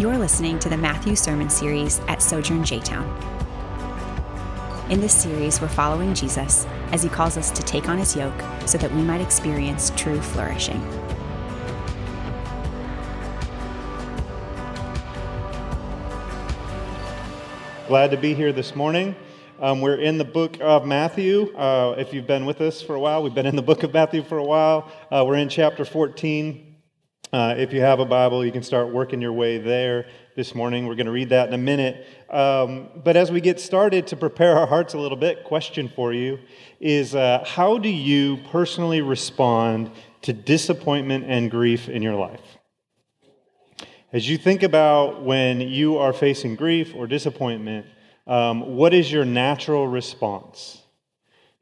You're listening to the Matthew Sermon Series at Sojourn J-Town. In this series, we're following Jesus as he calls us to take on his yoke so that we might experience true flourishing. Glad to be here this morning. We're in the book of Matthew. If you've been with us for a while, we've been in the book of Matthew for a while. We're in chapter 14. If you have a Bible, you can start working your way there this morning. We're going to read that in a minute. But as we get started, to prepare our hearts a little bit, question for you is, how do you personally respond to disappointment and grief in your life? As you think about when you are facing grief or disappointment, what is your natural response?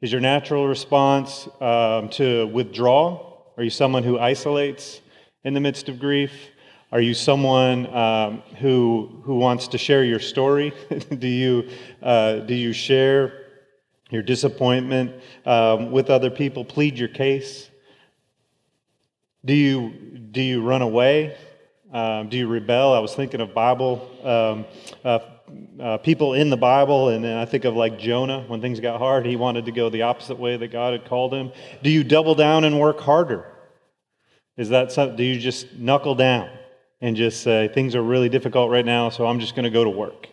Is your natural response to withdraw? Are you someone who isolates in the midst of grief? Are you someone who wants to share your story? Do you share your disappointment with other people? Plead your case. Do you run away? Do you rebel? I was thinking of Bible people in the Bible, and then I think of like Jonah. When things got hard, he wanted to go the opposite way that God had called him. Do you double down and work harder? Is that something? Do you just knuckle down and just say, things are really difficult right now, so I'm just going to go to work?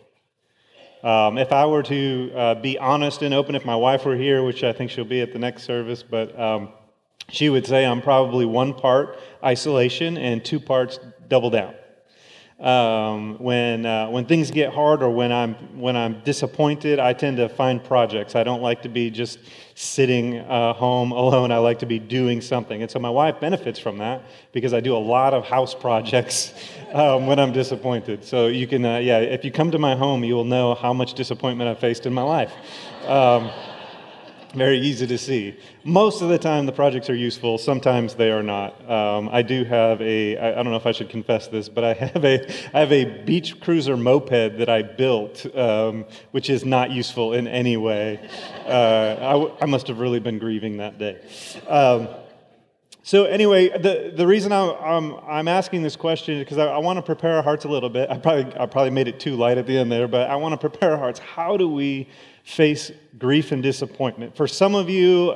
If I were to be honest and open, if my wife were here, which I think she'll be at the next service, but she would say I'm probably 1 part isolation and 2 parts double down. When things get hard or when I'm disappointed, I tend to find projects. I don't like to be just sitting home alone. I like to be doing something. And so my wife benefits from that because I do a lot of house projects when I'm disappointed. So you can, if you come to my home, you will know how much disappointment I've faced in my life. Very easy to see. Most of the time, the projects are useful. Sometimes they are not. I do have I don't know if I should confess this, but I have a beach cruiser moped that I built, which is not useful in any way. I must have really been grieving that day. So anyway, the reason I'm asking this question is because I want to prepare our hearts a little bit. I probably made it too light at the end there, but I want to prepare our hearts. How do we face grief and disappointment? For some of you,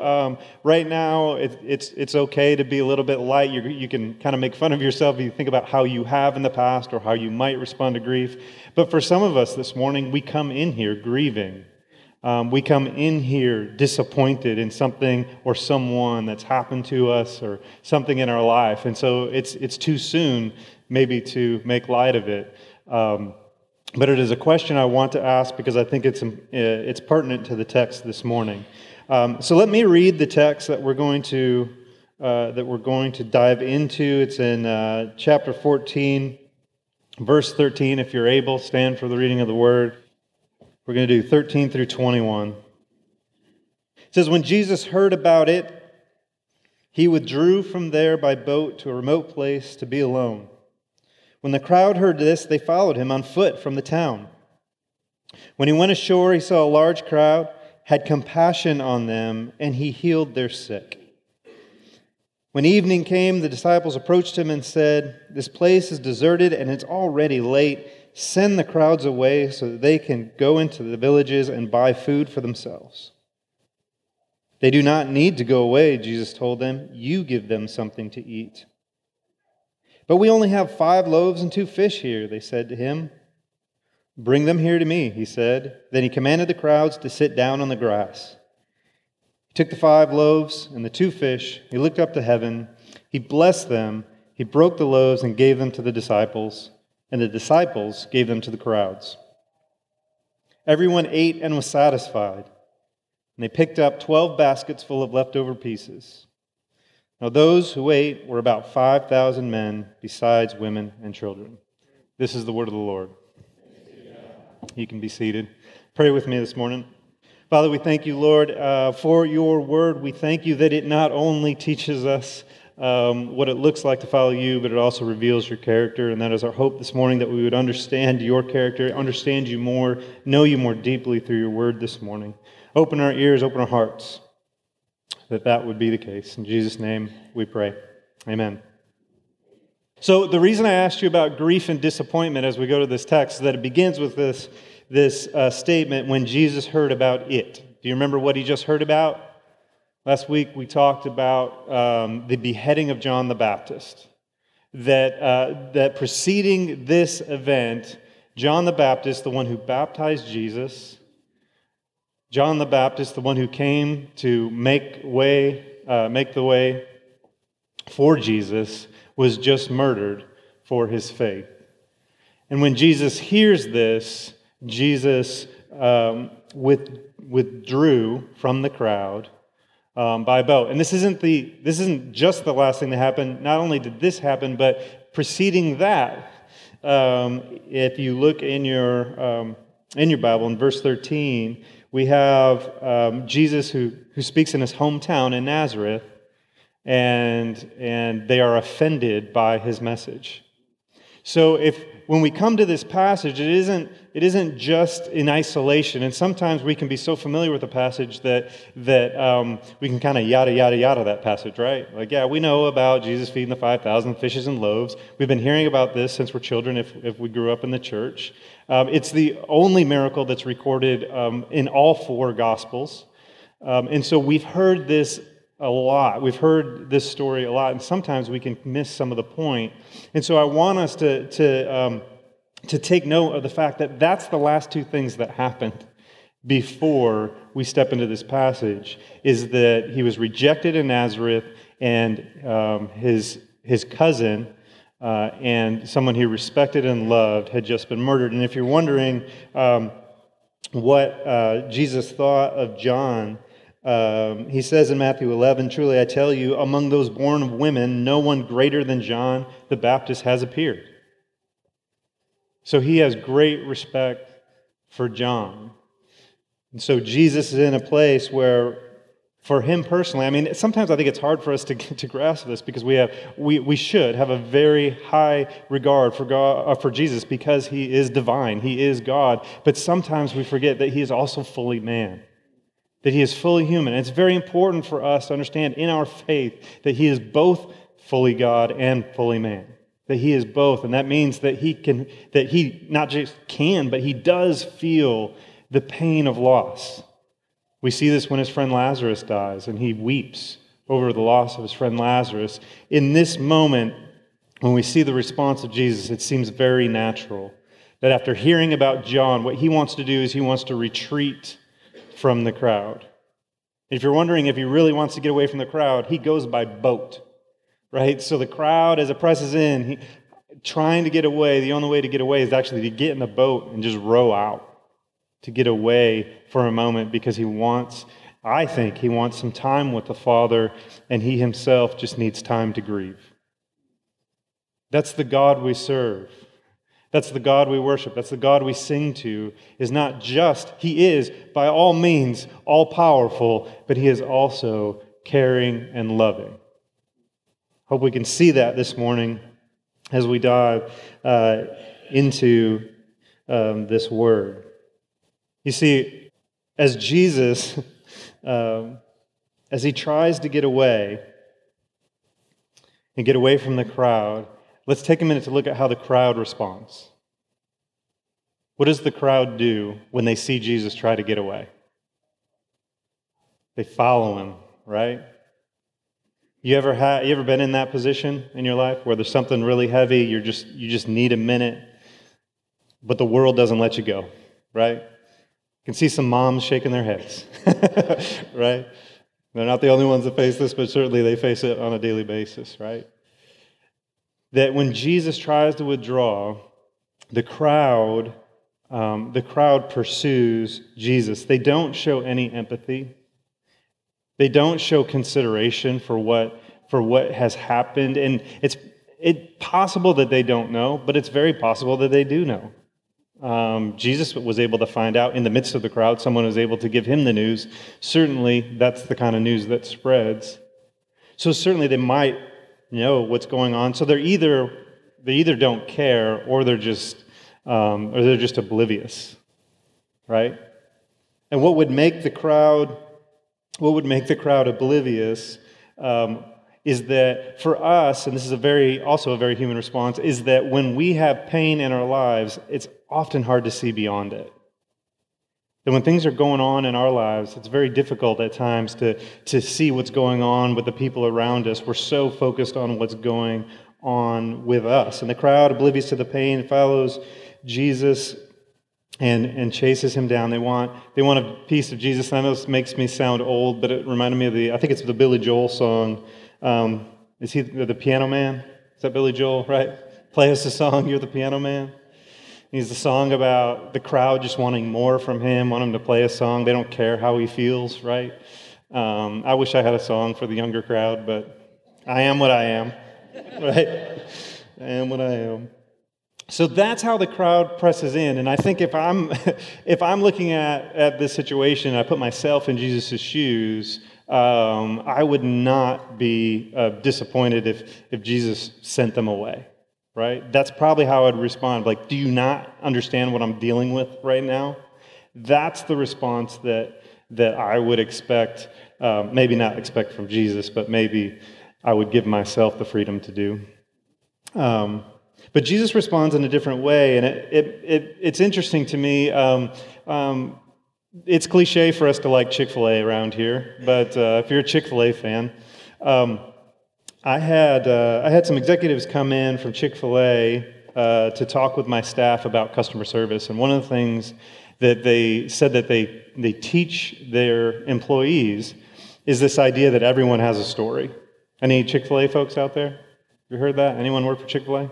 right now, it's okay to be a little bit light. You can kind of make fun of yourself if you think about how you have in the past or how you might respond to grief. But for some of us this morning, we come in here grieving. We come in here disappointed in something or someone that's happened to us or something in our life. And so it's too soon maybe to make light of it. But it is a question I want to ask because I think it's pertinent to the text this morning. So let me read the text that we're going to dive into. It's in chapter 14, verse 13. If you're able, stand for the reading of the word. We're going to do 13 through 21. It says, "When Jesus heard about it, he withdrew from there by boat to a remote place to be alone. When the crowd heard this, they followed him on foot from the town. When he went ashore, he saw a large crowd, had compassion on them, and he healed their sick. When evening came, the disciples approached him and said, 'This place is deserted and it's already late. Send the crowds away so that they can go into the villages and buy food for themselves.' 'They do not need to go away,' Jesus told them. 'You give them something to eat.' 'But we only have 5 loaves and 2 fish here,' they said to him. 'Bring them here to me,' he said. Then he commanded the crowds to sit down on the grass. He took the 5 loaves and the 2 fish. He looked up to heaven. He blessed them. He broke the loaves and gave them to the disciples. And the disciples gave them to the crowds. Everyone ate and was satisfied. And they picked up 12 baskets full of leftover pieces. Now those who ate were about 5,000 men, besides women and children." This is the word of the Lord. You can be seated. Pray with me this morning. Father, we thank you, Lord, for your word. We thank you that it not only teaches us what it looks like to follow you, but it also reveals your character. And that is our hope this morning, that we would understand your character, understand you more, know you more deeply through your word this morning. Open our ears, open our hearts, that would be the case. In Jesus' name we pray. Amen. So the reason I asked you about grief and disappointment as we go to this text is that it begins with this statement, when Jesus heard about it. Do you remember what he just heard about? Last week we talked about the beheading of John the Baptist. That preceding this event, John the Baptist, the one who baptized Jesus, John the Baptist, the one who came to make the way for Jesus, was just murdered for his faith. And when Jesus hears this, Jesus withdrew from the crowd by boat. And this isn't just the last thing that happened. Not only did this happen, but preceding that, if you look in your Bible in verse 13. We have Jesus who speaks in his hometown in Nazareth, and they are offended by his message. So when we come to this passage, it isn't just in isolation. And sometimes we can be so familiar with the passage that we can kind of yada yada yada that passage, right? Like, yeah, we know about Jesus feeding the 5,000 fishes and loaves. We've been hearing about this since we're children. If we grew up in the church, it's the only miracle that's recorded in all four Gospels, and so we've heard this a lot. We've heard this story a lot, and sometimes we can miss some of the point. And so I want us to take note of the fact that that's the last two things that happened before we step into this passage, is that he was rejected in Nazareth, and his cousin and someone he respected and loved had just been murdered. And if you're wondering what Jesus thought of John, he says in Matthew 11, "Truly I tell you, among those born of women, no one greater than John the Baptist has appeared." So he has great respect for John. And so Jesus is in a place where, for him personally, I mean, sometimes I think it's hard for us to grasp this, because we should have a very high regard for God, for Jesus, because he is divine, he is God. But sometimes we forget that he is also fully man, that he is fully human. And it's very important for us to understand in our faith that he is both fully God and fully man. That he is both, and that means that he not just can, but he does feel the pain of loss. We see this when his friend Lazarus dies, and he weeps over the loss of his friend Lazarus. In this moment, when we see the response of Jesus, it seems very natural that after hearing about John, what he wants to do is he wants to retreat from the crowd. If you're wondering if he really wants to get away from the crowd, he goes by boat, right? So the crowd, as it presses in, trying to get away, the only way to get away is actually to get in the boat and just row out, to get away for a moment, because he wants some time with the Father, and he himself just needs time to grieve. That's the God we serve. That's the God we worship. That's the God we sing to. Is not just, he is by all means all-powerful, but he is also caring and loving. Hope we can see that this morning as we dive into this word. You see, as Jesus, as he tries to get away and get away from the crowd, let's take a minute to look at how the crowd responds. What does the crowd do when they see Jesus try to get away? They follow him, right? You ever been in that position in your life where there's something really heavy, you just need a minute, but the world doesn't let you go, right? You can see some moms shaking their heads, right? They're not the only ones that face this, but certainly they face it on a daily basis, right? That when Jesus tries to withdraw, the crowd pursues Jesus. They don't show any empathy. They don't show consideration for what has happened. And it's possible that they don't know, but it's very possible that they do know. Jesus was able to find out in the midst of the crowd. Someone was able to give him the news. Certainly, that's the kind of news that spreads. So certainly, they might know what's going on. So they either don't care, or they're just oblivious, right? And what would make the crowd oblivious is that for us, and this is also a very human response, is that when we have pain in our lives, it's often hard to see beyond it. That when things are going on in our lives, it's very difficult at times to see what's going on with the people around us. We're so focused on what's going on with us. And the crowd, oblivious to the pain, follows Jesus and chases him down. They want a piece of Jesus. And I know this makes me sound old, but it reminded me of I think it's the Billy Joel song. Is he the Piano Man? Is that Billy Joel, right? Play us the song, You're the Piano Man. He's the song about the crowd just wanting more from him, want him to play a song. They don't care how he feels, right? I wish I had a song for the younger crowd, but I am what I am, right? I am what I am. So that's how the crowd presses in. And I think if I'm looking at this situation, and I put myself in Jesus' shoes, I would not be disappointed if Jesus sent them away. Right? That's probably how I'd respond. Like, do you not understand what I'm dealing with right now? That's the response that I would expect, maybe not expect from Jesus, but maybe I would give myself the freedom to do. But Jesus responds in a different way, and it's interesting to me. It's cliche for us to like Chick-fil-A around here, but if you're a Chick-fil-A fan... I had some executives come in from Chick-fil-A to talk with my staff about customer service, and one of the things that they said that they teach their employees is this idea that everyone has a story. Any Chick-fil-A folks out there? You heard that? Anyone work for Chick-fil-A?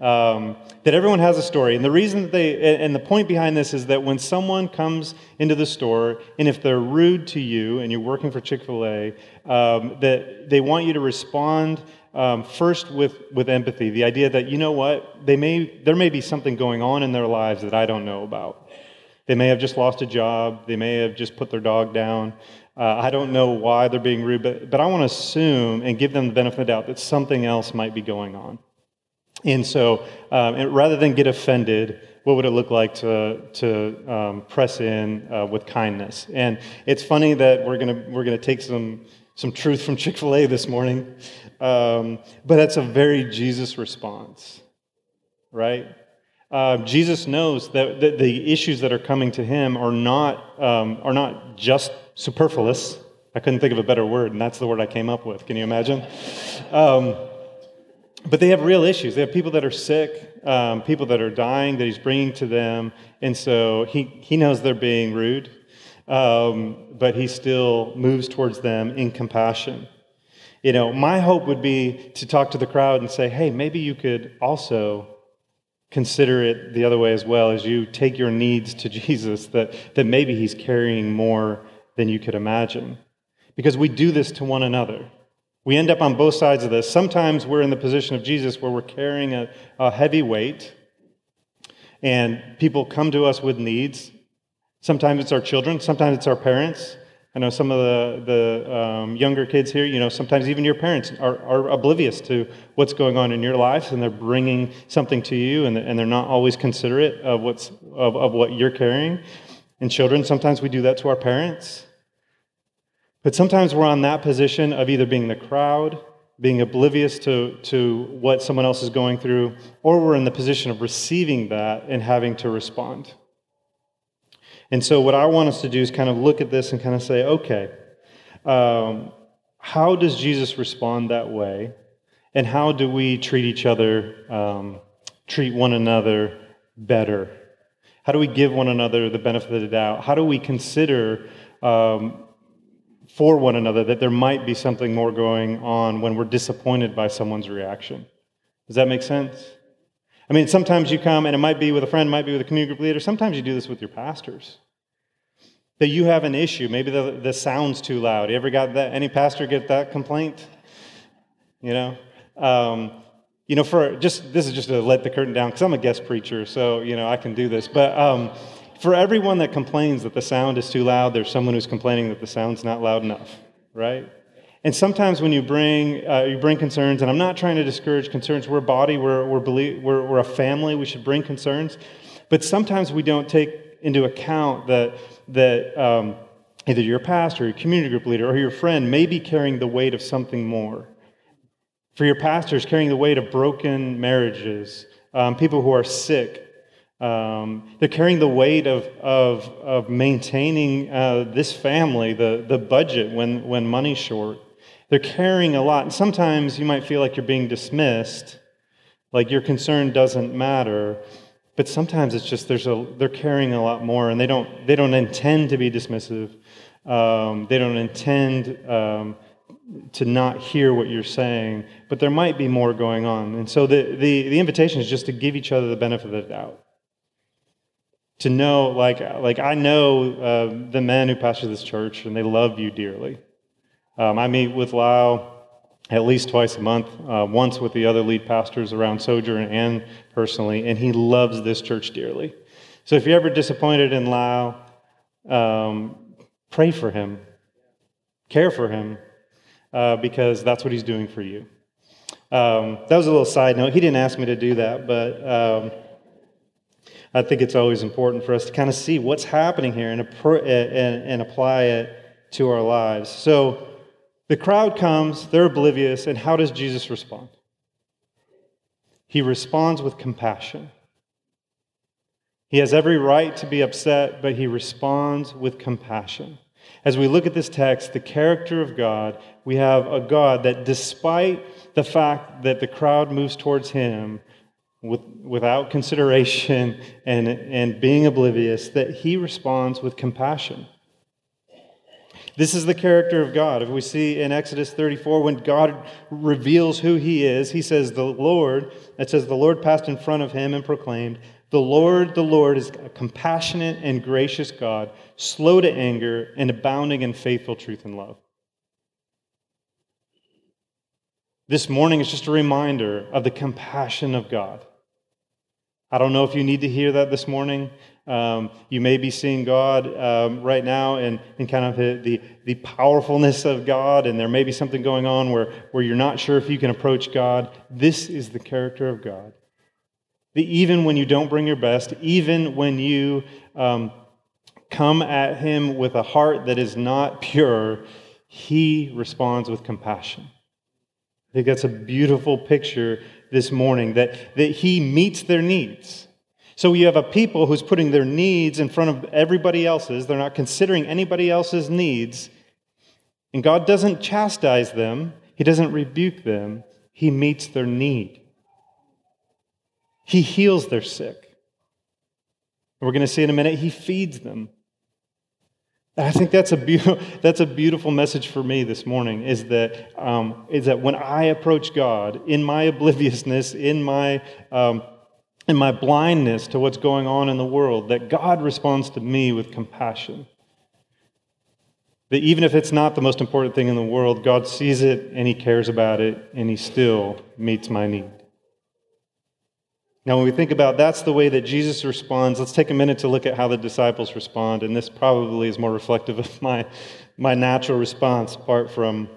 That everyone has a story, and the reason that the point behind this is that when someone comes into the store, and if they're rude to you, and you're working for Chick-fil-A, that they want you to respond first with empathy. The idea that, you know what, there may be something going on in their lives that I don't know about. They may have just lost a job. They may have just put their dog down. I don't know why they're being rude, but I want to assume and give them the benefit of the doubt that something else might be going on. And so, rather than get offended, what would it look like to press in with kindness? And it's funny that we're gonna take some truth from Chick-fil-A this morning, but that's a very Jesus response, right? Jesus knows that the issues that are coming to him are not just superfluous. I couldn't think of a better word, and that's the word I came up with. Can you imagine? But they have real issues. They have people that are sick, people that are dying that he's bringing to them. And so he knows they're being rude, but he still moves towards them in compassion. You know, my hope would be to talk to the crowd and say, hey, maybe you could also consider it the other way as well as you take your needs to Jesus, that maybe he's carrying more than you could imagine. Because we do this to one another. We end up on both sides of this. Sometimes we're in the position of Jesus where we're carrying a heavy weight and people come to us with needs. Sometimes it's our children. Sometimes it's our parents. I know some of the younger kids here, you know, sometimes even your parents are oblivious to what's going on in your life, and they're bringing something to you, and they're not always considerate of what you're carrying. And children, sometimes we do that to our parents. But sometimes we're on that position of either being the crowd, being oblivious to what someone else is going through, or we're in the position of receiving that and having to respond. And so what I want us to do is kind of look at this and kind of say, okay, how does Jesus respond that way? And how do we treat one another better? How do we give one another the benefit of the doubt? How do we consider... for one another, that there might be something more going on when we're disappointed by someone's reaction. Does that make sense? I mean, sometimes you come, and it might be with a friend, might be with a community group leader. Sometimes you do this with your pastors. That you have an issue. Maybe the sound's too loud. You ever got that? Any pastor get that complaint? You know? This is just to let the curtain down, because I'm a guest preacher, so, you know, I can do this. But, for everyone that complains that the sound is too loud, there's someone who's complaining that the sound's not loud enough, right? And sometimes when you bring concerns, and I'm not trying to discourage concerns. We're a body, we're a family. We should bring concerns, but sometimes we don't take into account that either your pastor, your community group leader, or your friend may be carrying the weight of something more. for your pastors carrying the weight of broken marriages, people who are sick. They're carrying the weight of maintaining this family, the budget when money's short. They're carrying a lot. And sometimes you might feel like you're being dismissed, like your concern doesn't matter. But sometimes it's just they're carrying a lot more, and they don't intend to be dismissive. They don't intend to not hear what you're saying, but there might be more going on. And so the invitation is just to give each other the benefit of the doubt. To know, like I know the men who pastor this church, and they love you dearly. I meet with Lyle at least twice a month, once with the other lead pastors around Sojourn and personally, and he loves this church dearly. So if you're ever disappointed in Lyle, pray for him, care for him, because that's what he's doing for you. That was a little side note. He didn't ask me to do that, but I think it's always important for us to kind of see what's happening here and apply it to our lives. So the crowd comes, they're oblivious, and how does Jesus respond? He responds with compassion. He has every right to be upset, but he responds with compassion. As we look at this text, the character of God, we have a God that despite the fact that the crowd moves towards him without consideration and being oblivious, that he responds with compassion. This is the character of God. If we see in Exodus 34, when God reveals who he is, he says, the Lord passed in front of him and proclaimed, the Lord is a compassionate and gracious God, slow to anger and abounding in faithful truth and love. This morning is just a reminder of the compassion of God. I don't know if you need to hear that this morning. You may be seeing God right now and kind of the powerfulness of God, and there may be something going on where you're not sure if you can approach God. This is the character of God. Even when you don't bring your best, even when you come at him with a heart that is not pure, he responds with compassion. I think that's a beautiful picture this morning, that he meets their needs. So you have a people who's putting their needs in front of everybody else's. They're not considering anybody else's needs. And God doesn't chastise them. He doesn't rebuke them. He meets their need. He heals their sick. We're going to see in a minute, he feeds them. I think that's a beautiful message for me this morning, is that when I approach God in my obliviousness, in my blindness to what's going on in the world, that God responds to me with compassion. That even if it's not the most important thing in the world, God sees it and he cares about it and he still meets my need. Now, when we think about that's the way that Jesus responds, let's take a minute to look at how the disciples respond, and this probably is more reflective of my natural response apart from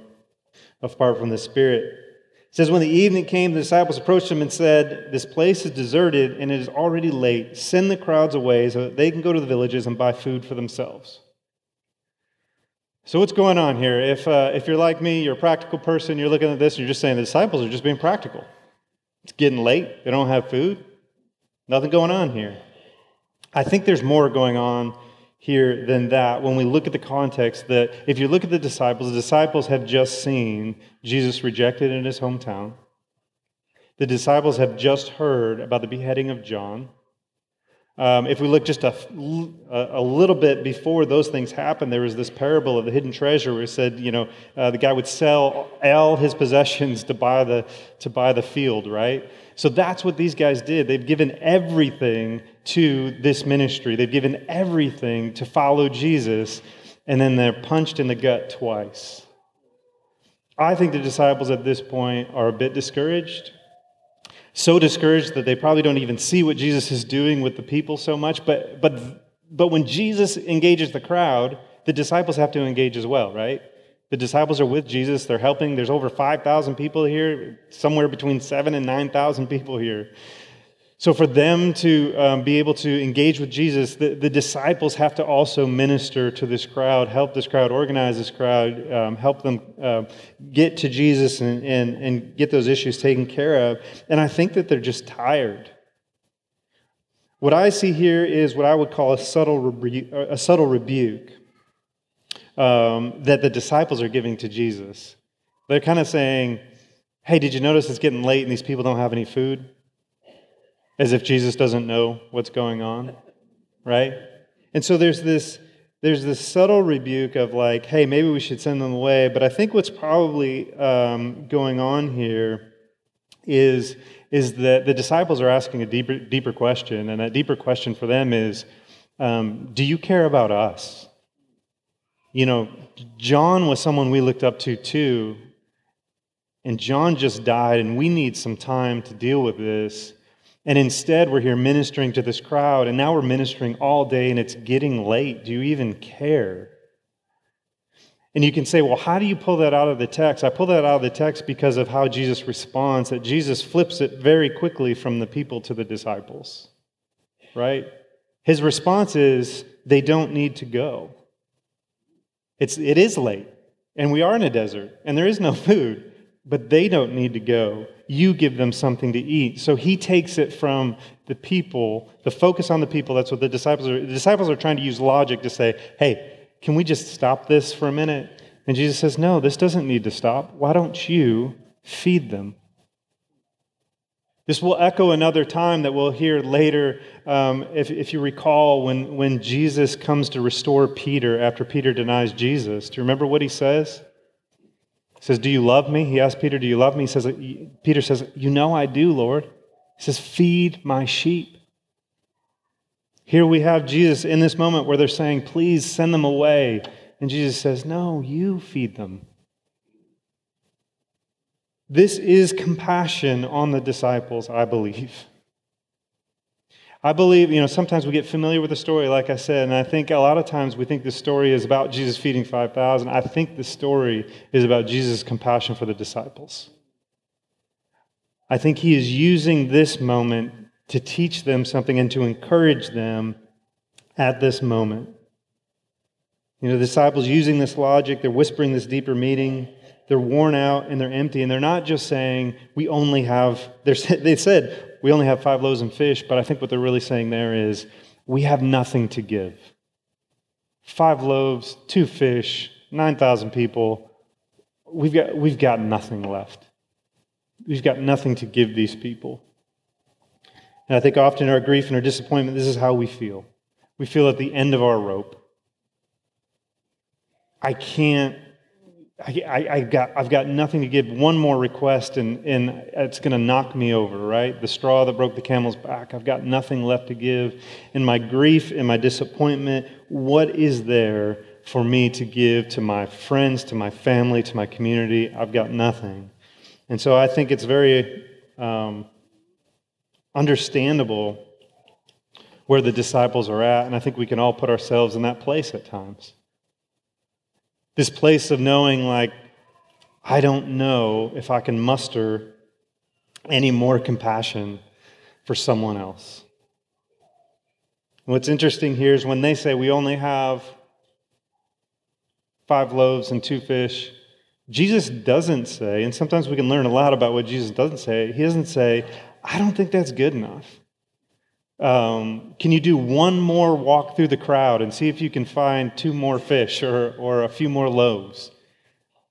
the Spirit. It says, when the evening came, the disciples approached him and said, "This place is deserted, and it is already late. Send the crowds away so that they can go to the villages and buy food for themselves." So what's going on here? If you're like me, you're a practical person, you're looking at this, and you're just saying the disciples are just being practical. It's getting late. They don't have food. Nothing going on here. I think there's more going on here than that when we look at the context, that if you look at the disciples have just seen Jesus rejected in his hometown. The disciples have just heard about the beheading of John. If we look just a little bit before those things happened, there was this parable of the hidden treasure where it said, the guy would sell all his possessions to buy the field, right? So that's what these guys did. They've given everything to this ministry. They've given everything to follow Jesus, and then they're punched in the gut twice. I think the disciples at this point are a bit discouraged. So discouraged that they probably don't even see what Jesus is doing with the people so much. But when Jesus engages the crowd, the disciples have to engage as well, right? The disciples are with Jesus. They're helping. There's over 5,000 people here, somewhere between 7,000 and 9,000 people here. So for them to be able to engage with Jesus, the disciples have to also minister to this crowd, help this crowd, organize this crowd, help them get to Jesus and get those issues taken care of. And I think that they're just tired. What I see here is what I would call a subtle rebuke that the disciples are giving to Jesus. They're kind of saying, hey, did you notice it's getting late and these people don't have any food? As if Jesus doesn't know what's going on, right? And so there's this subtle rebuke of like, hey, maybe we should send them away. But I think what's probably going on here is that the disciples are asking a deeper question, and that deeper question for them is, do you care about us? You know, John was someone we looked up to too, and John just died, and we need some time to deal with this. And instead, we're here ministering to this crowd, and now we're ministering all day, and it's getting late. Do you even care? And you can say, well, how do you pull that out of the text? I pull that out of the text because of how Jesus responds, that Jesus flips it very quickly from the people to the disciples, right? His response is, they don't need to go. It is late, and we are in a desert, and there is no food, but they don't need to go. You give them something to eat. So he takes it from the people, the focus on the people. That's what the disciples are. The disciples are trying to use logic to say, hey, can we just stop this for a minute? And Jesus says, no, this doesn't need to stop. Why don't you feed them? This will echo another time that we'll hear later, if you recall, when Jesus comes to restore Peter after Peter denies Jesus. Do you remember what he says? He says, do you love me? He asked Peter, do you love me? He says, Peter says, you know I do, Lord. He says, feed my sheep. Here we have Jesus in this moment where they're saying, please send them away. And Jesus says, no, you feed them. This is compassion on the disciples, I believe. I believe, you know, sometimes we get familiar with the story, like I said, and I think a lot of times we think the story is about Jesus feeding 5,000. I think the story is about Jesus' compassion for the disciples. I think he is using this moment to teach them something and to encourage them at this moment. You know, the disciples using this logic, they're whispering this deeper meaning. They're worn out and they're empty, and they're not just saying, they said, we only have 5 loaves and fish, but I think what they're really saying there is, we have nothing to give. 5 loaves, 2 fish, 9,000 people, we've got nothing left. We've got nothing to give these people. And I think often our grief and our disappointment, this is how we feel. We feel at the end of our rope. I've got nothing to give. One more request and it's going to knock me over, right? The straw that broke the camel's back. I've got nothing left to give. In my grief, in my disappointment, what is there for me to give to my friends, to my family, to my community? I've got nothing. And so I think it's very understandable where the disciples are at, and I think we can all put ourselves in that place at times. This place of knowing, like, I don't know if I can muster any more compassion for someone else. What's interesting here is when they say we only have 5 loaves and 2 fish, Jesus doesn't say, and sometimes we can learn a lot about what Jesus doesn't say. He doesn't say, I don't think that's good enough. Can you do one more walk through the crowd and see if you can find 2 more fish or a few more loaves?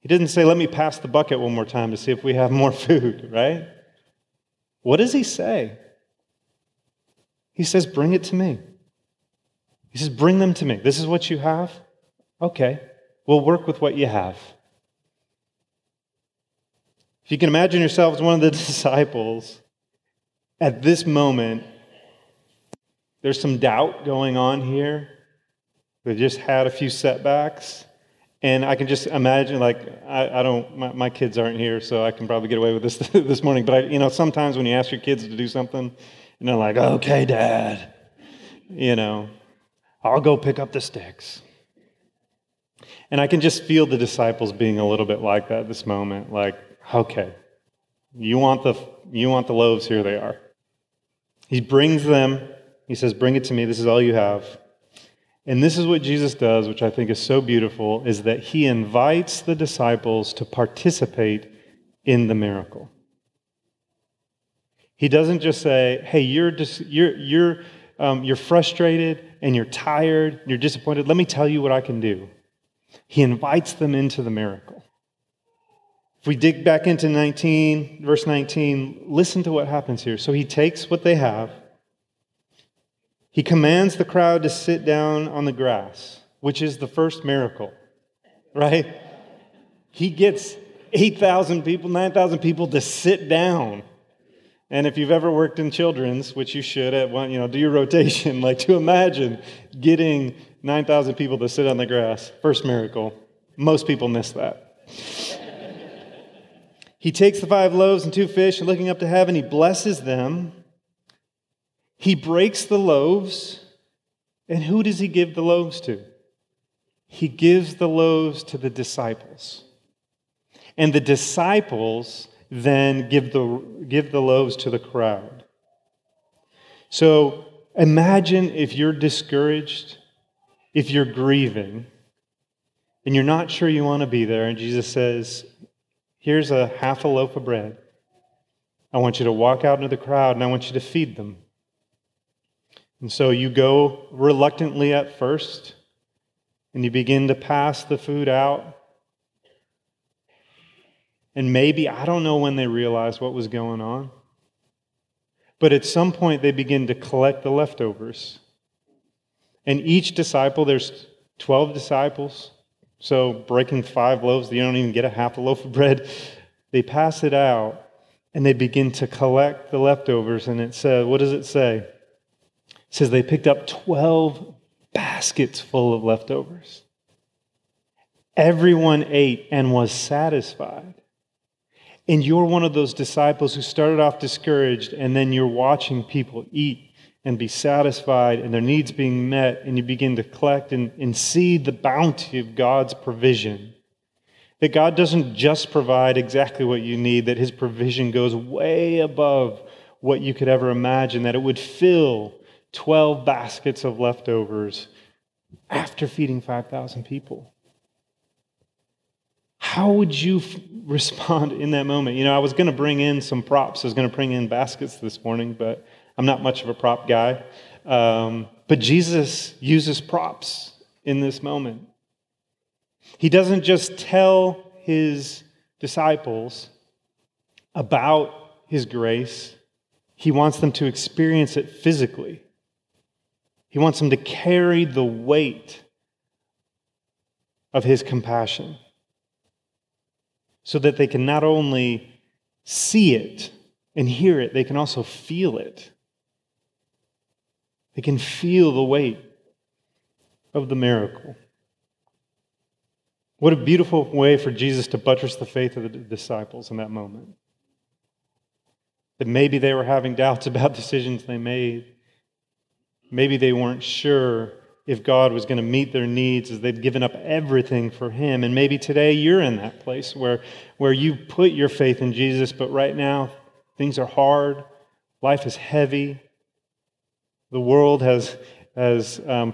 He didn't say, let me pass the bucket one more time to see if we have more food, right? What does he say? He says, bring it to me. He says, bring them to me. This is what you have? Okay, we'll work with what you have. If you can imagine yourself as one of the disciples at this moment, there's some doubt going on here. They just had a few setbacks. And I can just imagine, like, my kids aren't here, so I can probably get away with this this morning. But, sometimes when you ask your kids to do something, and they're like, okay, Dad, I'll go pick up the sticks. And I can just feel the disciples being a little bit like that at this moment. Like, okay, you want the loaves, here they are. He brings them. He says, bring it to me. This is all you have. And this is what Jesus does, which I think is so beautiful, is that he invites the disciples to participate in the miracle. He doesn't just say, hey, you're frustrated and you're tired, and you're disappointed. Let me tell you what I can do. He invites them into the miracle. If we dig back into verse 19, listen to what happens here. So he takes what they have. He commands the crowd to sit down on the grass, which is the first miracle, right? He gets 8,000 people, 9,000 people to sit down. And if you've ever worked in children's, which you should at one, do your rotation, like to imagine getting 9,000 people to sit on the grass, first miracle. Most people miss that. He takes the 5 loaves and 2 fish, and looking up to heaven, he blesses them. He breaks the loaves, and who does he give the loaves to? He gives the loaves to the disciples. And the disciples then give the loaves to the crowd. So imagine if you're discouraged, if you're grieving, and you're not sure you want to be there, and Jesus says, here's a half a loaf of bread. I want you to walk out into the crowd, and I want you to feed them. And so you go reluctantly at first, and you begin to pass the food out. And maybe, I don't know when they realized what was going on, but at some point they begin to collect the leftovers. And each disciple, there's 12 disciples, so breaking 5 loaves, you don't even get a half a loaf of bread. They pass it out, and they begin to collect the leftovers. And it says, what does it say? It says they picked up 12 baskets full of leftovers. Everyone ate and was satisfied. And you're one of those disciples who started off discouraged, and then you're watching people eat and be satisfied and their needs being met, and you begin to collect and see the bounty of God's provision. That God doesn't just provide exactly what you need, that his provision goes way above what you could ever imagine, that it would fill 12 baskets of leftovers after feeding 5,000 people. How would you respond in that moment? I was going to bring in some props. I was going to bring in baskets this morning, but I'm not much of a prop guy. But Jesus uses props in this moment. He doesn't just tell his disciples about his grace. He wants them to experience it physically. He wants them to carry the weight of his compassion, so that they can not only see it and hear it, they can also feel it. They can feel the weight of the miracle. What a beautiful way for Jesus to buttress the faith of the disciples in that moment. That maybe they were having doubts about decisions they made. Maybe they weren't sure if God was going to meet their needs as they've given up everything for him. And maybe today you're in that place where you put your faith in Jesus, but right now things are hard, life is heavy, the world has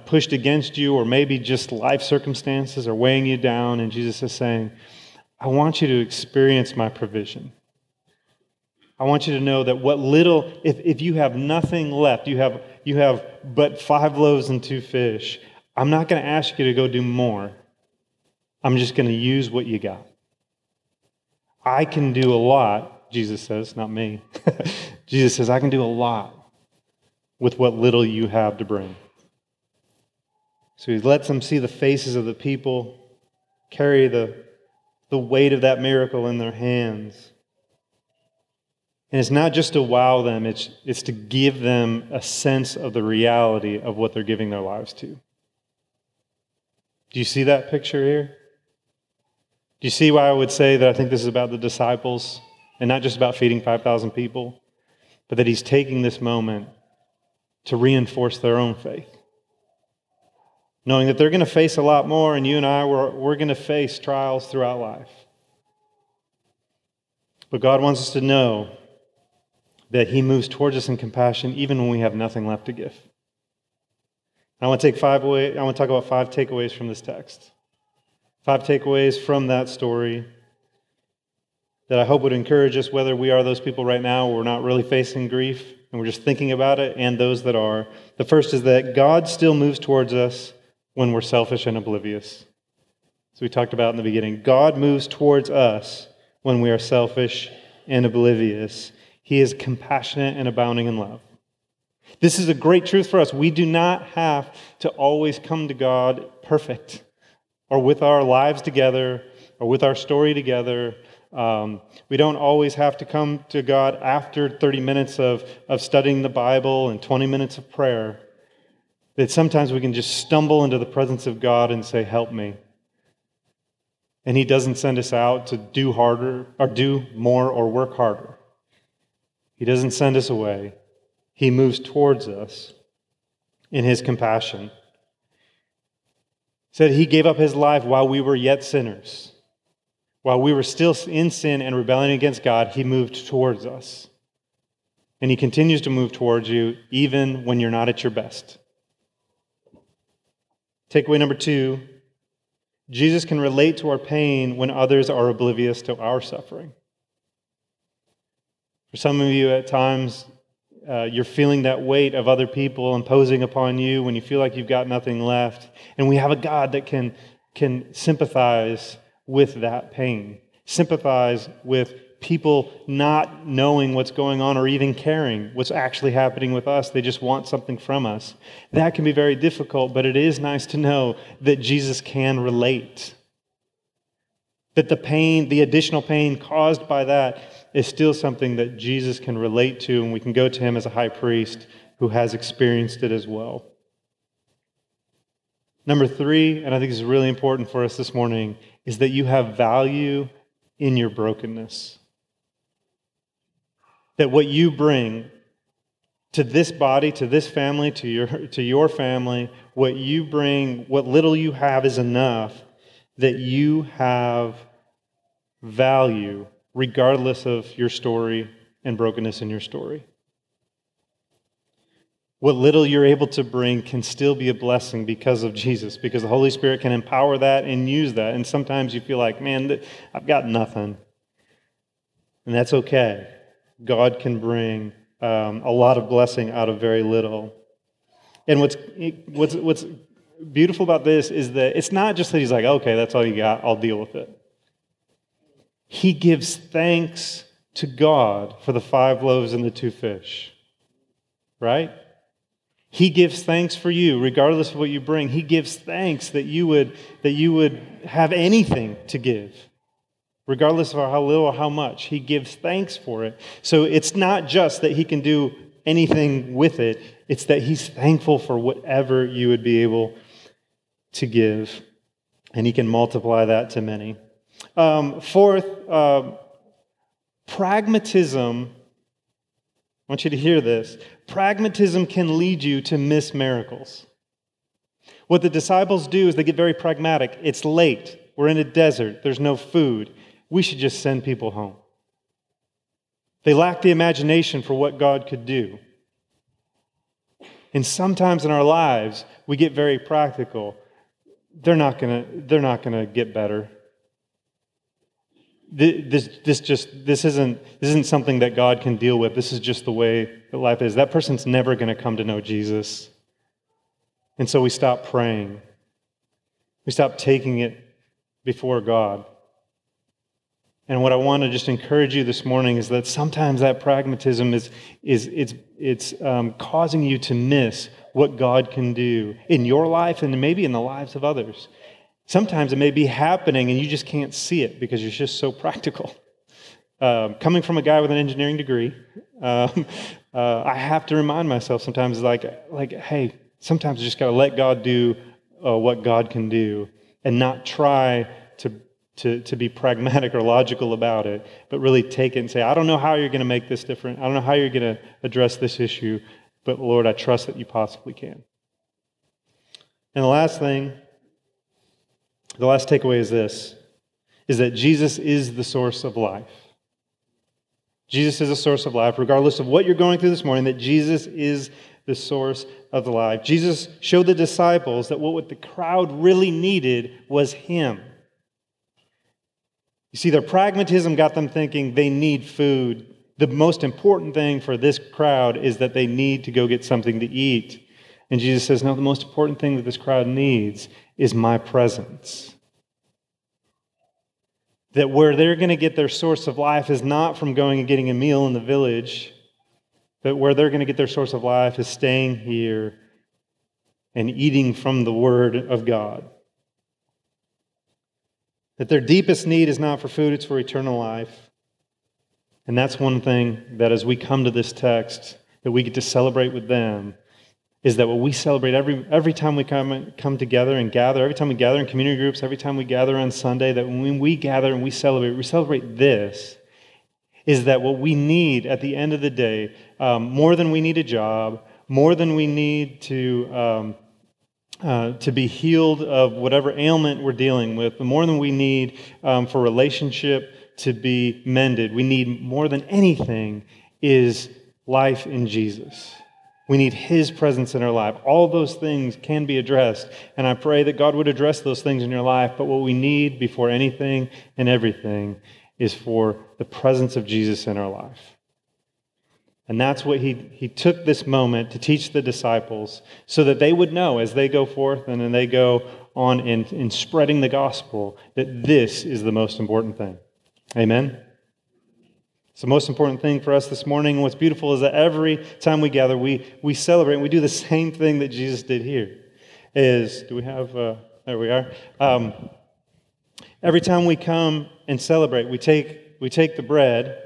pushed against you, or maybe just life circumstances are weighing you down, and Jesus is saying, I want you to experience my provision. I want you to know that what little, if you have nothing left, you have but 5 loaves and 2 fish. I'm not going to ask you to go do more. I'm just going to use what you got. I can do a lot, Jesus says, not me. Jesus says, I can do a lot with what little you have to bring. So he lets them see the faces of the people, carry the weight of that miracle in their hands. And it's not just to wow them, it's to give them a sense of the reality of what they're giving their lives to. Do you see that picture here? Do you see why I would say that I think this is about the disciples and not just about feeding 5,000 people, but that he's taking this moment to reinforce their own faith, knowing that they're going to face a lot more, and you and I, we're going to face trials throughout life. But God wants us to know that he moves towards us in compassion even when we have nothing left to give. I want to talk about 5 takeaways from this text. 5 takeaways from that story that I hope would encourage us, whether we are those people right now or we're not really facing grief and we're just thinking about it, and those that are. The first is that God still moves towards us when we're selfish and oblivious. As we talked about in the beginning, God moves towards us when we are selfish and oblivious. He is compassionate and abounding in love. This is a great truth for us. We do not have to always come to God perfect, or with our lives together, or with our story together. We don't always have to come to God after 30 minutes of studying the Bible and 20 minutes of prayer. That sometimes we can just stumble into the presence of God and say, help me. And He doesn't send us out to do harder or do more or work harder. He doesn't send us away. He moves towards us in His compassion. He said He gave up His life while we were yet sinners. While we were still in sin and rebelling against God, He moved towards us. And He continues to move towards you even when you're not at your best. Takeaway number 2, Jesus can relate to our pain when others are oblivious to our suffering. For some of you, at times, you're feeling that weight of other people imposing upon you when you feel like you've got nothing left. And we have a God that can sympathize with that pain, sympathize with people not knowing what's going on or even caring what's actually happening with us. They just want something from us. That can be very difficult, but it is nice to know that Jesus can relate. That the pain, the additional pain caused by that, is still something that Jesus can relate to, and we can go to Him as a high priest who has experienced it as well. Number 3, and I think this is really important for us this morning, is that you have value in your brokenness. That what you bring to this body, to this family, to your family, what you bring, what little you have is enough, that you have value regardless of your story and brokenness in your story. What little you're able to bring can still be a blessing because of Jesus, because the Holy Spirit can empower that and use that. And sometimes you feel like, man, I've got nothing. And that's okay. God can bring a lot of blessing out of very little. And what's beautiful about this is that it's not just that He's like, okay, that's all you got, I'll deal with it. He gives thanks to God for the 5 loaves and the 2 fish, right? He gives thanks for you, regardless of what you bring. He gives thanks that you would have anything to give, regardless of how little or how much. He gives thanks for it. So it's not just that He can do anything with it. It's that He's thankful for whatever you would be able to give, and He can multiply that to many. Fourth, pragmatism. I want you to hear this. Pragmatism can lead you to miss miracles. What the disciples do is they get very pragmatic. It's late. We're in a desert. There's no food. We should just send people home. They lack the imagination for what God could do. And sometimes in our lives, we get very practical. They're not gonna get better. This isn't something that God can deal with. This is just the way that life is. That person's never going to come to know Jesus. And so we stop praying. We stop taking it before God. And what I want to just encourage you this morning is that sometimes that pragmatism is causing you to miss what God can do in your life and maybe in the lives of others. Sometimes it may be happening and you just can't see it because you're just so practical. Coming from a guy with an engineering degree, I have to remind myself sometimes, like, hey, sometimes you just got to let God do what God can do and not try to be pragmatic or logical about it, but really take it and say, I don't know how you're going to make this different. I don't know how you're going to address this issue, but Lord, I trust that you possibly can. And the last takeaway is that Jesus is the source of life. Jesus is the source of life, regardless of what you're going through this morning, that Jesus is the source of the life. Jesus showed the disciples that what the crowd really needed was him. You see, their pragmatism got them thinking they need food. The most important thing for this crowd is that they need to go get something to eat. And Jesus says, no, the most important thing that this crowd needs is my presence. That where they're going to get their source of life is not from going and getting a meal in the village, but where they're going to get their source of life is staying here and eating from the Word of God. That their deepest need is not for food, it's for eternal life. And that's one thing that as we come to this text that we get to celebrate with them, is that what we celebrate every time we come together and gather, every time we gather in community groups, every time we gather on Sunday, that when we gather and we celebrate this, is that what we need at the end of the day, more than we need a job, more than we need to be healed of whatever ailment we're dealing with, more than we need for relationship to be mended. We need more than anything is life in Jesus. We need His presence in our life. All those things can be addressed, and I pray that God would address those things in your life, but what we need before anything and everything is for the presence of Jesus in our life. And that's what he took this moment to teach the disciples so that they would know as they go forth and then they go on in spreading the gospel that this is the most important thing. Amen? It's the most important thing for us this morning. And what's beautiful is that every time we gather, we celebrate and we do the same thing that Jesus did here. There we are. Every time we come and celebrate, we take the bread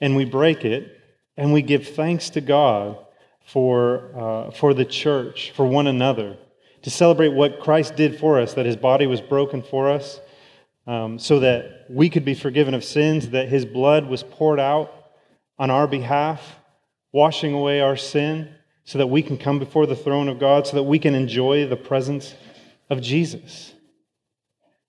and we break it and we give thanks to God for the church, for one another, to celebrate what Christ did for us, that His body was broken for us, so that we could be forgiven of sins, that His blood was poured out on our behalf, washing away our sin, so that we can come before the throne of God, so that we can enjoy the presence of Jesus.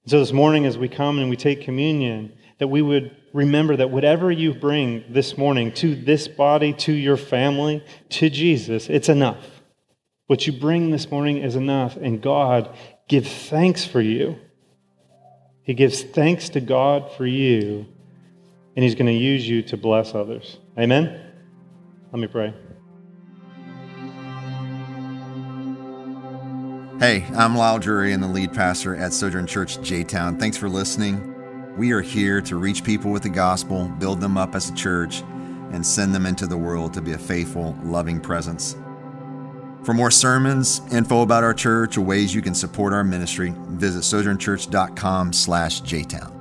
So this morning as we come and we take communion, that we would remember that whatever you bring this morning to this body, to your family, to Jesus, it's enough. What you bring this morning is enough, and God gives thanks for you. He gives thanks to God for you, and He's going to use you to bless others. Amen? Let me pray. Hey, I'm Lyle Drury and the lead pastor at Sojourn Church J-Town. Thanks for listening. We are here to reach people with the gospel, build them up as a church, and send them into the world to be a faithful, loving presence. For more sermons, info about our church, or ways you can support our ministry, visit sojournchurch.com/jtown.